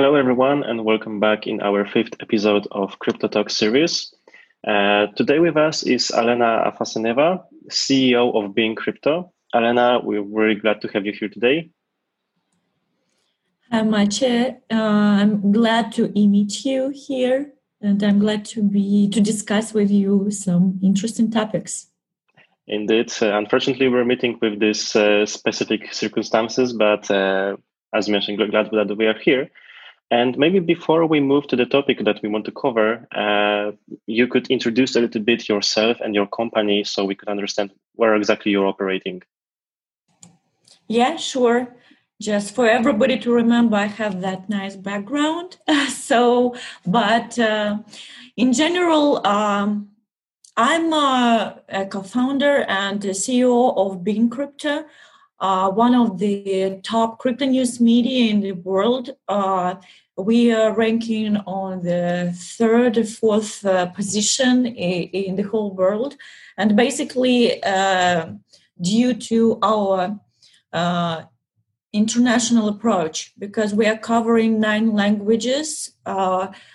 Hello, everyone, and welcome back in our fifth episode of Crypto Talk series. Today with us is Alena Afanaseva, CEO of Being Crypto. Alena, we're very glad to have you here today. Hi, Maciej. I'm glad to meet you here, and I'm glad to discuss with you some interesting topics. Indeed. Unfortunately, we're meeting with these specific circumstances, but as mentioned, glad that we are here. And maybe before we move to the topic that we want to cover, you could introduce a little bit yourself and your company so we could understand where exactly you're operating. Yeah, sure. Just for everybody to remember, I have that nice background. But in general, I'm a co-founder and CEO of Being Crypto, one of the top crypto news media in the world. We are ranking on the third or fourth position in the whole world. And basically, due to our international approach, because we are covering 9 languages,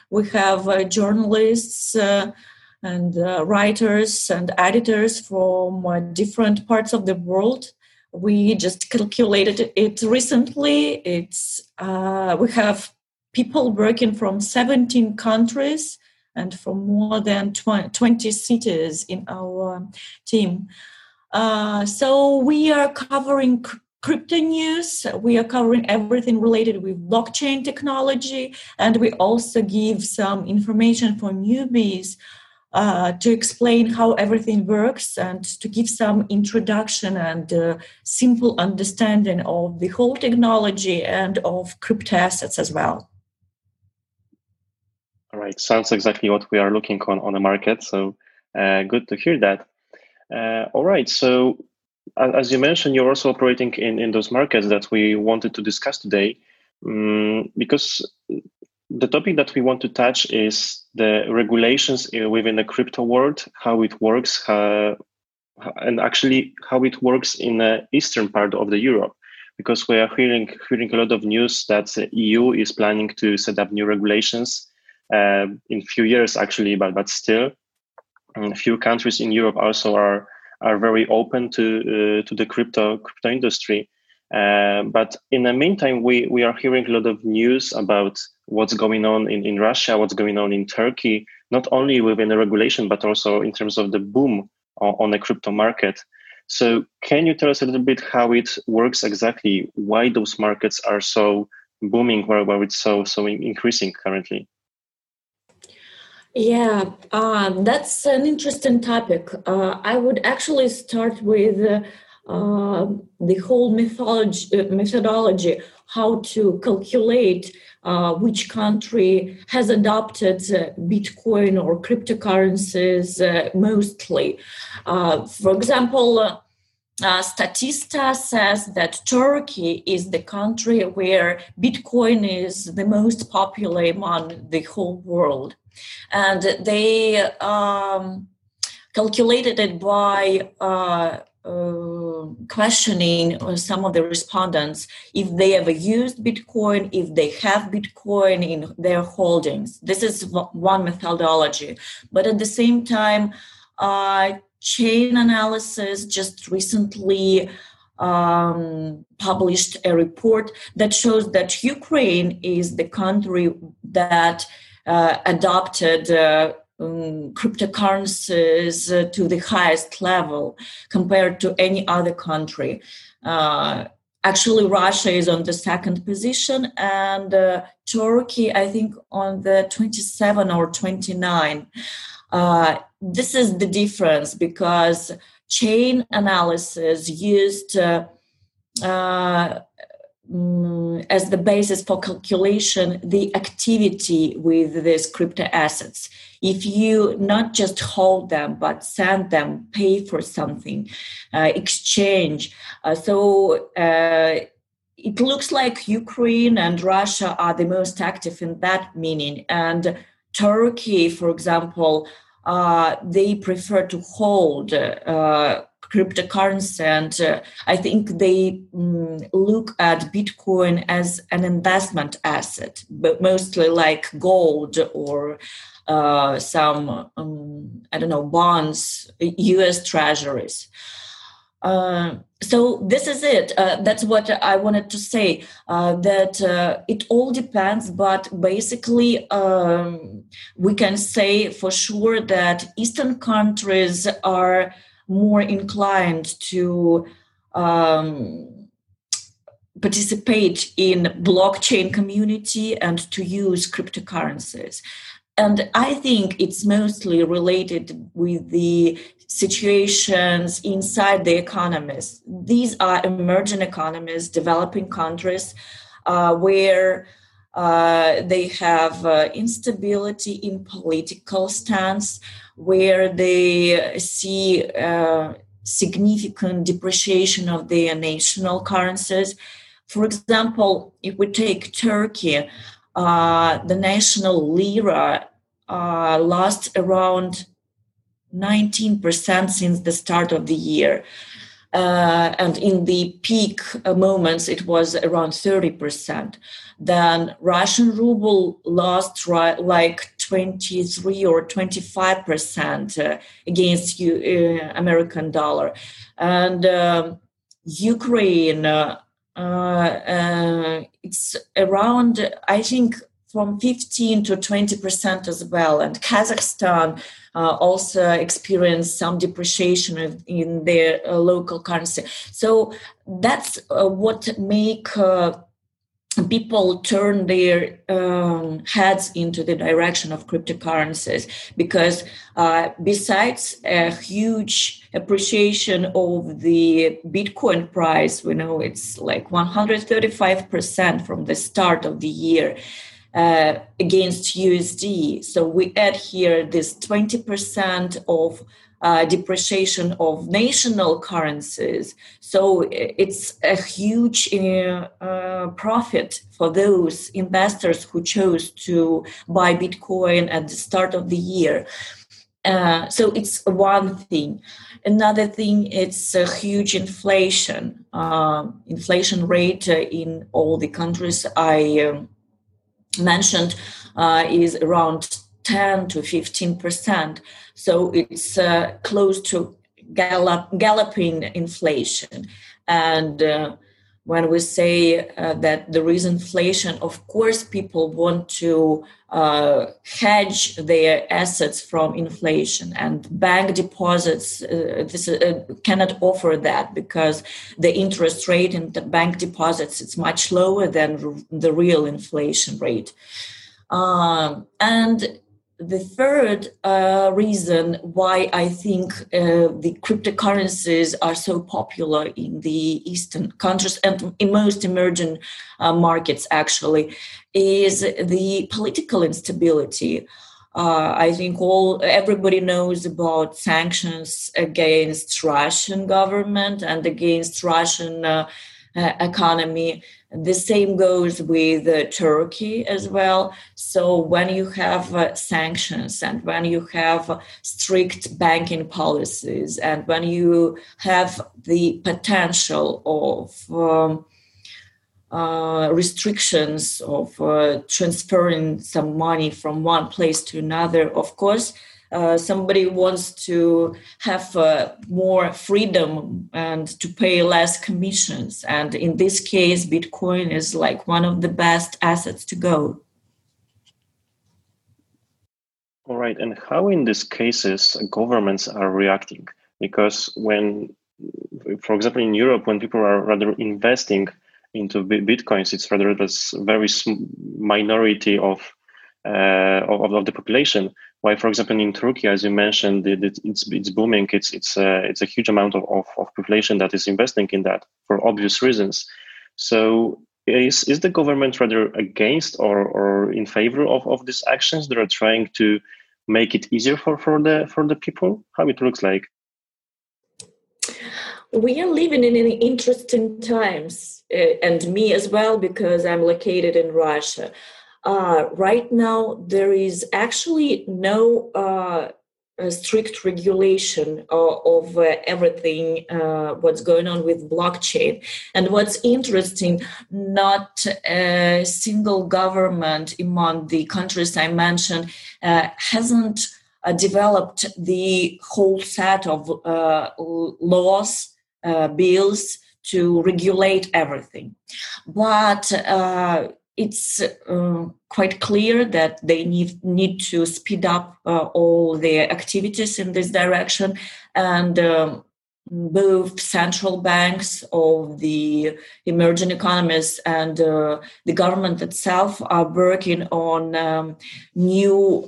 we have journalists and writers and editors from different parts of the world. We just calculated it recently. It's we have people working from 17 countries and from more than 20 cities in our team. So we are covering crypto news. We are covering everything related with blockchain technology, and we also give some information for newbies to explain how everything works and to give some introduction and simple understanding of the whole technology and of crypto assets as well. All right, sounds exactly what we are looking on the market. So good to hear that. All right, so as you mentioned, you're also operating in those markets that we wanted to discuss today, because the topic that we want to touch is the regulations within the crypto world, how it works, and actually how it works in the eastern part of the Europe, because we are hearing a lot of news that the EU is planning to set up new regulations in few years, actually, but still, a few countries in Europe also are very open to the crypto industry. But in the meantime, we are hearing a lot of news about what's going on in Russia, what's going on in Turkey, not only within the regulation, but also in terms of the boom on the crypto market. So can you tell us a little bit how it works exactly, why those markets are so booming, where it's so increasing currently? Yeah, that's an interesting topic. I would actually start with the whole methodology, how to calculate which country has adopted Bitcoin or cryptocurrencies mostly. For example, Statista says that Turkey is the country where Bitcoin is the most popular among the whole world. And they calculated it by questioning some of the respondents if they ever used Bitcoin, if they have Bitcoin in their holdings. This is one methodology. But at the same time, Chain Analysis just recently published a report that shows that Ukraine is the country that adopted cryptocurrencies to the highest level compared to any other country. Actually, Russia is on the second position, and Turkey, I think, on the 27 or 29. This is the difference because Chain Analysis used as the basis for calculation, the activity with these crypto assets. If you not just hold them, but send them, pay for something, exchange. It looks like Ukraine and Russia are the most active in that meaning. And Turkey, for example, they prefer to hold cryptocurrency. And I think they look at Bitcoin as an investment asset, but mostly like gold or some, I don't know, bonds, US treasuries. So this is it. That's what I wanted to say, that it all depends. But basically, we can say for sure that Eastern countries are more inclined to participate in blockchain community and to use cryptocurrencies. And I think it's mostly related with the situations inside the economies. These are emerging economies, developing countries, where they have instability in political stance, where they see significant depreciation of their national currencies. For example, if we take Turkey, the national lira lost around 19% since the start of the year. And in the peak moments, it was around 30%. Then Russian ruble lost like 23 or 25% against American dollar. And Ukraine... it's around, I think, from 15 to 20% as well. And Kazakhstan also experienced some depreciation in their local currency. So that's what makes people turn their heads into the direction of cryptocurrencies, because besides a huge appreciation of the Bitcoin price, we know it's like 135% from the start of the year against USD. So we add here this 20% of depreciation of national currencies. So it's a huge profit for those investors who chose to buy Bitcoin at the start of the year. So it's one thing. Another thing, it's a huge inflation. Inflation rate in all the countries I mentioned is around 10 to 15%. So it's close to galloping inflation. And when we say that there is inflation, of course, people want to hedge their assets from inflation. And bank deposits cannot offer that, because the interest rate in the bank deposits is much lower than the real inflation rate. And the third reason why I think the cryptocurrencies are so popular in the Eastern countries and in most emerging markets, actually, is the political instability. I think everybody knows about sanctions against Russian government and against Russian economy. The same goes with Turkey as well. So when you have sanctions, and when you have strict banking policies, and when you have the potential of restrictions of transferring some money from one place to another, of course, somebody wants to have more freedom and to pay less commissions. And in this case, Bitcoin is like one of the best assets to go. All right. And how in these cases governments are reacting? Because when, for example, in Europe, when people are rather investing into Bitcoins, it's rather this very minority of the population. Why, for example, in Turkey, as you mentioned, it's booming. It's a huge amount of population that is investing in that for obvious reasons. So is the government rather against or in favor of these actions that are trying to make it easier for the people? How it looks like? We are living in interesting times, and me as well, because I'm located in Russia. Right now, there is actually no strict regulation of everything what's going on with blockchain. And what's interesting, not a single government among the countries I mentioned hasn't developed the whole set of laws, bills to regulate everything. But it's quite clear that they need to speed up all their activities in this direction, and both central banks of the emerging economies and the government itself are working on new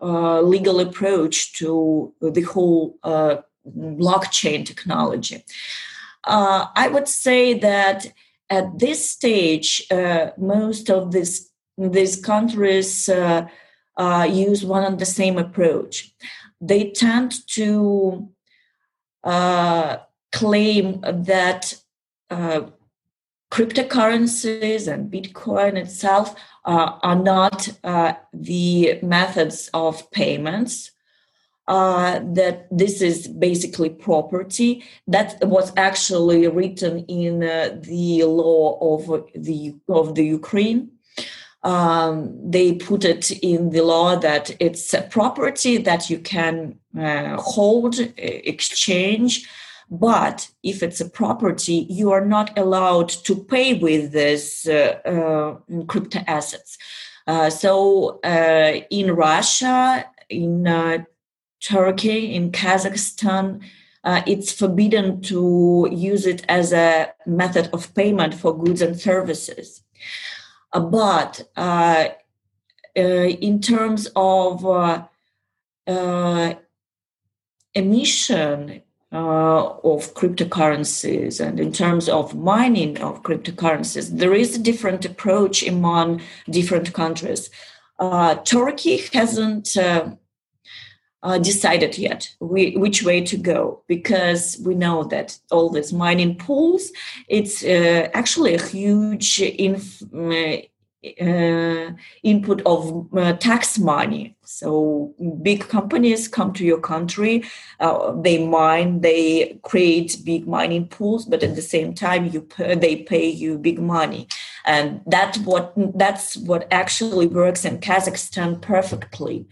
legal approach to the whole blockchain technology. I would say that at this stage, most of these countries use one and the same approach. They tend to claim that cryptocurrencies and Bitcoin itself are not the methods of payments. That this is basically property. That was actually written in the law of the Ukraine. They put it in the law that it's a property that you can hold, exchange, but if it's a property, you are not allowed to pay with this crypto assets. So in Russia, in Turkey, in Kazakhstan, it's forbidden to use it as a method of payment for goods and services. But in terms of emission of cryptocurrencies and in terms of mining of cryptocurrencies, there is a different approach among different countries. Turkey hasn't decided yet which way to go, because we know that all these mining pools, it's actually a huge input of tax money. So big companies come to your country, they mine, they create big mining pools, but at the same time they pay you big money. And that's what actually works in Kazakhstan perfectly.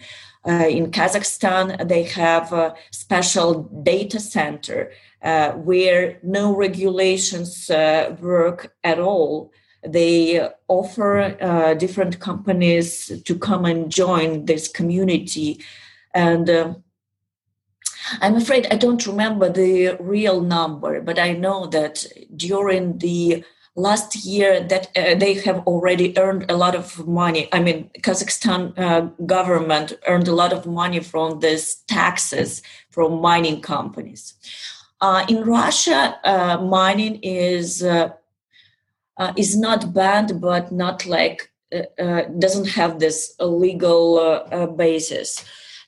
In Kazakhstan, they have a special data center where no regulations work at all. They offer different companies to come and join this community. And I'm afraid I don't remember the real number, but I know that during the last year that they have already earned a lot of money. I mean, Kazakhstan government earned a lot of money from these taxes from mining companies. In Russia, mining is not banned, but not like doesn't have this legal basis,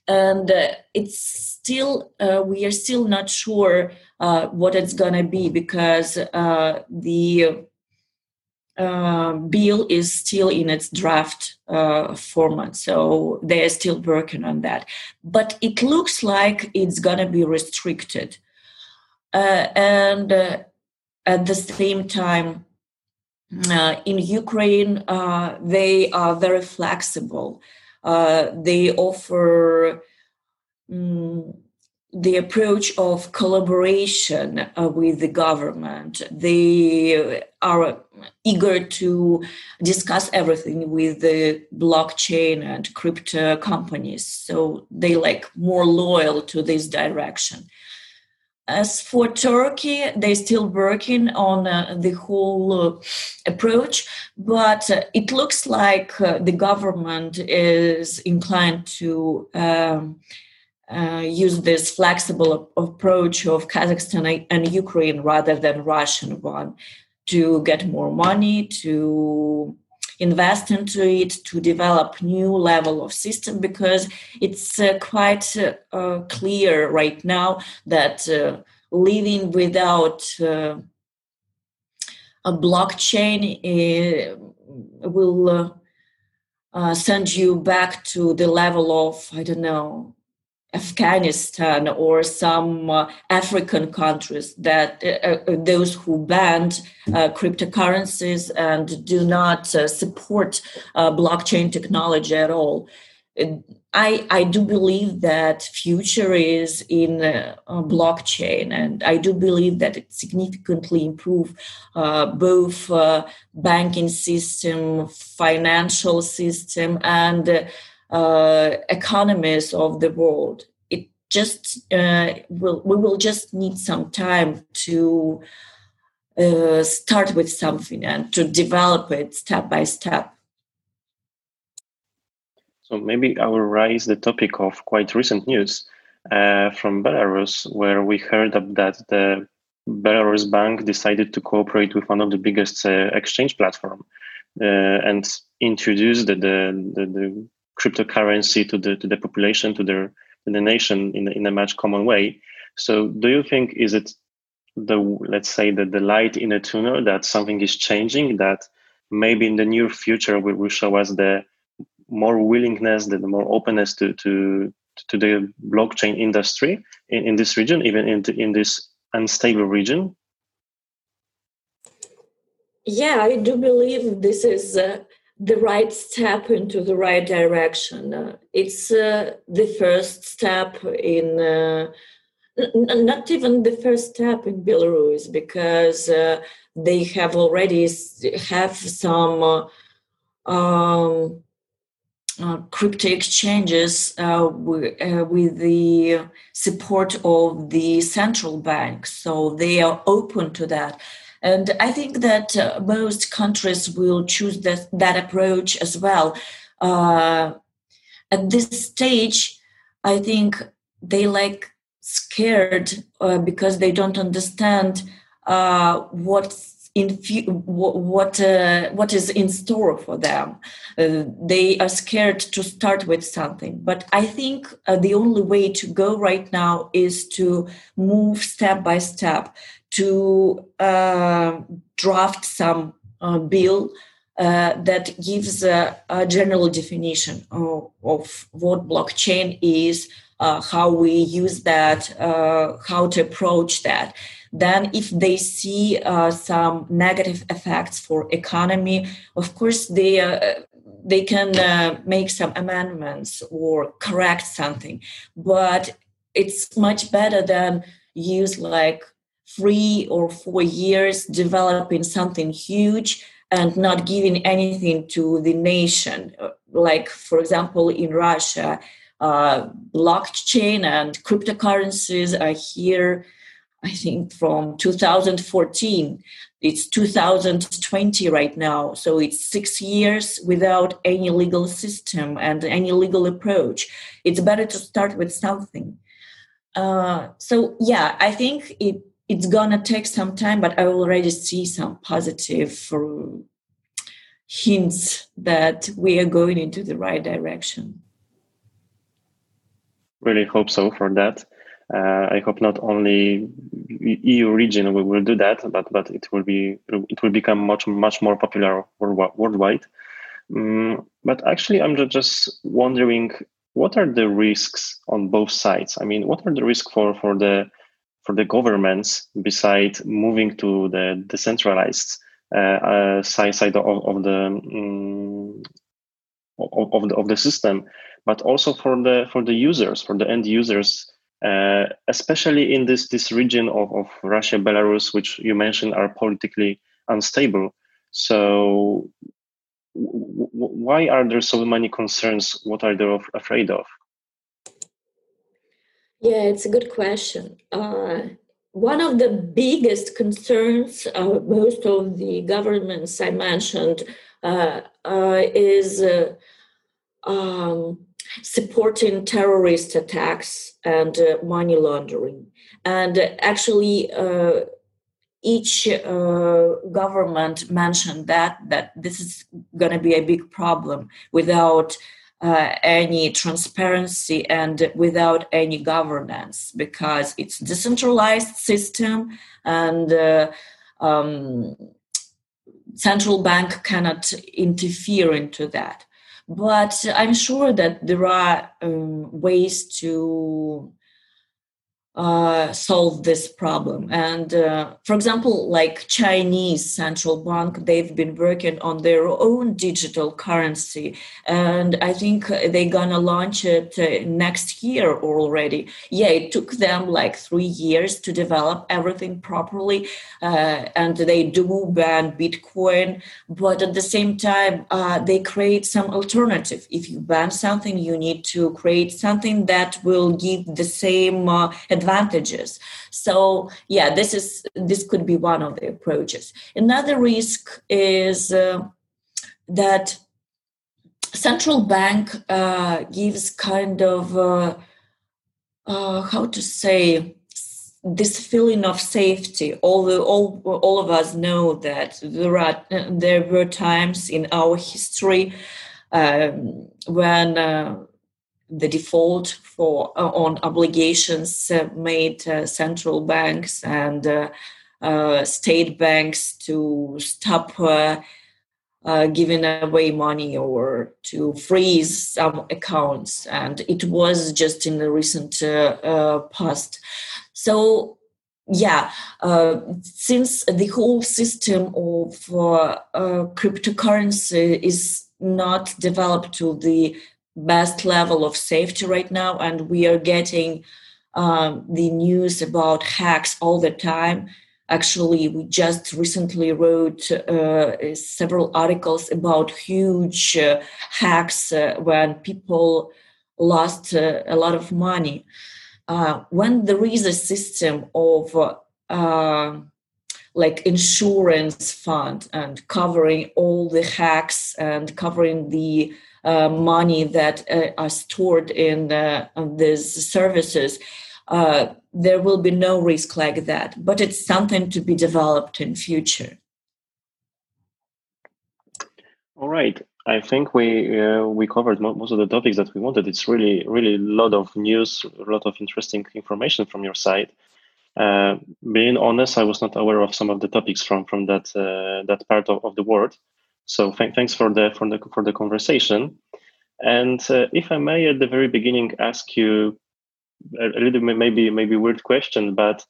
and it's still we are still not sure what it's gonna be, because the bill is still in its draft format, so they are still working on that. But it looks like it's going to be restricted. And at the same time, in Ukraine, they are very flexible. They offer the approach of collaboration with the government. They are eager to discuss everything with the blockchain and crypto companies. So they like more loyal to this direction. As for Turkey, they're still working on the whole approach, but it looks like the government is inclined to use this flexible approach of Kazakhstan and Ukraine rather than Russian one to get more money, to invest into it, to develop new level of system, because it's quite clear right now that living without a blockchain will send you back to the level of, I don't know, Afghanistan or some African countries, that those who banned cryptocurrencies and do not support blockchain technology at all. I do believe that future is in blockchain, and I do believe that it significantly improve both banking system, financial system, and economies of the world. It just we will just need some time to start with something and to develop it step by step. So maybe I will raise the topic of quite recent news from Belarus, where we heard that the Belarus bank decided to cooperate with one of the biggest exchange platform and introduced the cryptocurrency to the population, to the nation in a much common way. So do you think, is it the light in a tunnel, that something is changing, that maybe in the near future will show us the more willingness, the more openness to the blockchain industry in this region, even in this unstable region? Yeah, I do believe this is the right step into the right direction. It's the first step in, not even the first step in Belarus, because they have already have some crypto exchanges with the support of the central bank. So they are open to that. And I think that most countries will choose that approach as well. At this stage, I think they like scared because they don't understand what is in store for them. They are scared to start with something. But I think the only way to go right now is to move step by step, to draft some bill that gives a general definition of what blockchain is, how we use that, how to approach that. Then if they see some negative effects for economy, of course they can make some amendments or correct something. But it's much better than use like 3 or 4 years developing something huge and not giving anything to the nation. Like, for example, in Russia, blockchain and cryptocurrencies are here, I think, from 2014. It's 2020 right now. So it's 6 years without any legal system and any legal approach. It's better to start with something. So, yeah, I think it's going to take some time, but I already see some positive hints that we are going into the right direction. Really hope so for that. I hope not only EU region will do that, but it will become much more popular worldwide. But actually, I'm just wondering, what are the risks on both sides? I mean, what are the risks for the governments besides moving to the decentralized side of the system, but also for the users, for the end users? Especially in this region of Russia, Belarus, which you mentioned are politically unstable. So why are there so many concerns? What are they afraid of? Yeah, it's a good question. One of the biggest concerns most of the governments I mentioned is supporting terrorist attacks and money laundering. And actually, each government mentioned that this is going to be a big problem without any transparency and without any governance, because it's a decentralized system and central bank cannot interfere into that. But I'm sure that there are ways to solve this problem. And for example, like Chinese Central Bank, they've been working on their own digital currency. And I think they're gonna launch it next year already. Yeah, it took them like 3 years to develop everything properly. And they do ban Bitcoin, but at the same time, they create some alternative. If you ban something, you need to create something that will give the same advantages. So yeah, this could be one of the approaches. Another risk is that central bank gives kind of how to say, this feeling of safety. All of us know that there were times in our history when the default on obligations made central banks and state banks to stop giving away money or to freeze some accounts, and it was just in the recent past. So yeah, since the whole system of cryptocurrency is not developed to the best level of safety right now, and we are getting the news about hacks all the time. Actually, we just recently wrote several articles about huge hacks when people lost a lot of money. When there is a system of like insurance fund and covering all the hacks and covering the money that are stored in these services, there will be no risk like that. But it's something to be developed in future. All right, I think we covered most of the topics that we wanted. It's really, really a lot of news, a lot of interesting information from your side. Being honest, I was not aware of some of the topics from that part of the world. So thanks for the conversation. And if I may, at the very beginning, ask you a little maybe weird question, but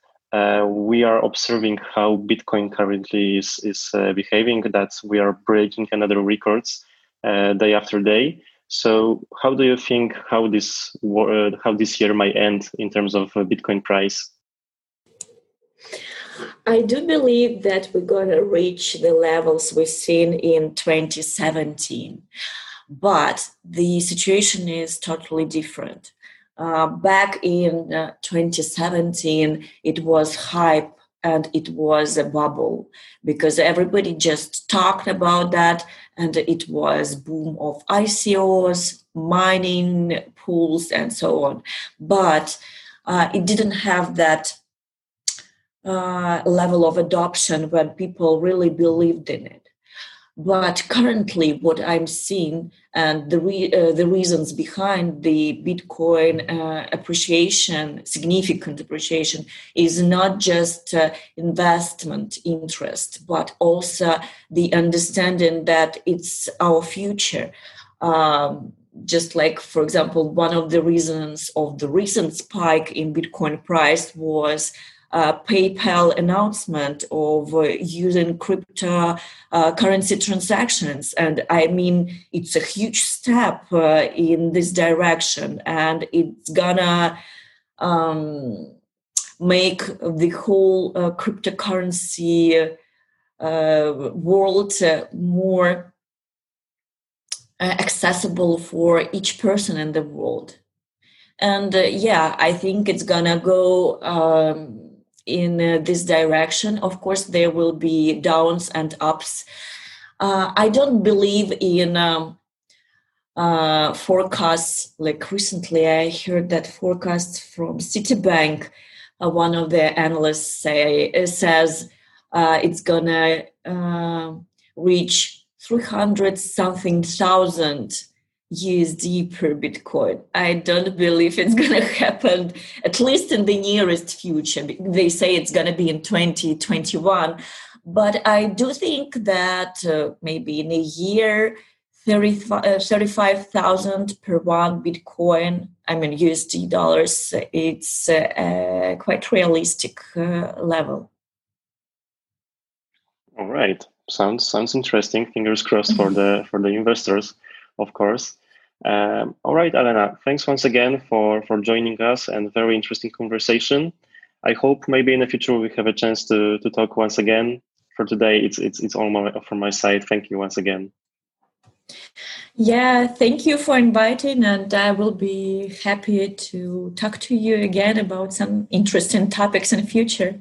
we are observing how Bitcoin currently is behaving. That we are breaking another records day after day. So how do you think how this year might end in terms of Bitcoin price? I do believe that we're going to reach the levels we've seen in 2017, but the situation is totally different. Back in 2017, it was hype and it was a bubble because everybody just talked about that, and it was boom of ICOs, mining pools, and so on. But it didn't have that level of adoption when people really believed in it. But currently what I'm seeing and the reasons behind the Bitcoin significant appreciation, is not just investment interest, but also the understanding that it's our future. Just like, for example, one of the reasons of the recent spike in Bitcoin price was PayPal announcement of using crypto currency transactions. And I mean, it's a huge step in this direction, and it's gonna make the whole cryptocurrency world more accessible for each person in the world. And yeah, I think it's gonna go in this direction. Of course, there will be downs and ups. I don't believe in forecasts. Like recently, I heard that forecasts from Citibank, one of the analysts says it's gonna reach 300-something thousand USD per Bitcoin. I don't believe it's going to happen, at least in the nearest future. They say it's going to be in 2021. But I do think that maybe in a year, $35,000 per one Bitcoin, I mean USD dollars, it's a quite realistic level. All right, sounds interesting. Fingers crossed for the investors, of course. All right, Alena, thanks once again for joining us and very interesting conversation. I hope maybe in the future we have a chance to talk once again. For today, it's all from my side. Thank you once again. Yeah, thank you for inviting, and I will be happy to talk to you again about some interesting topics in the future.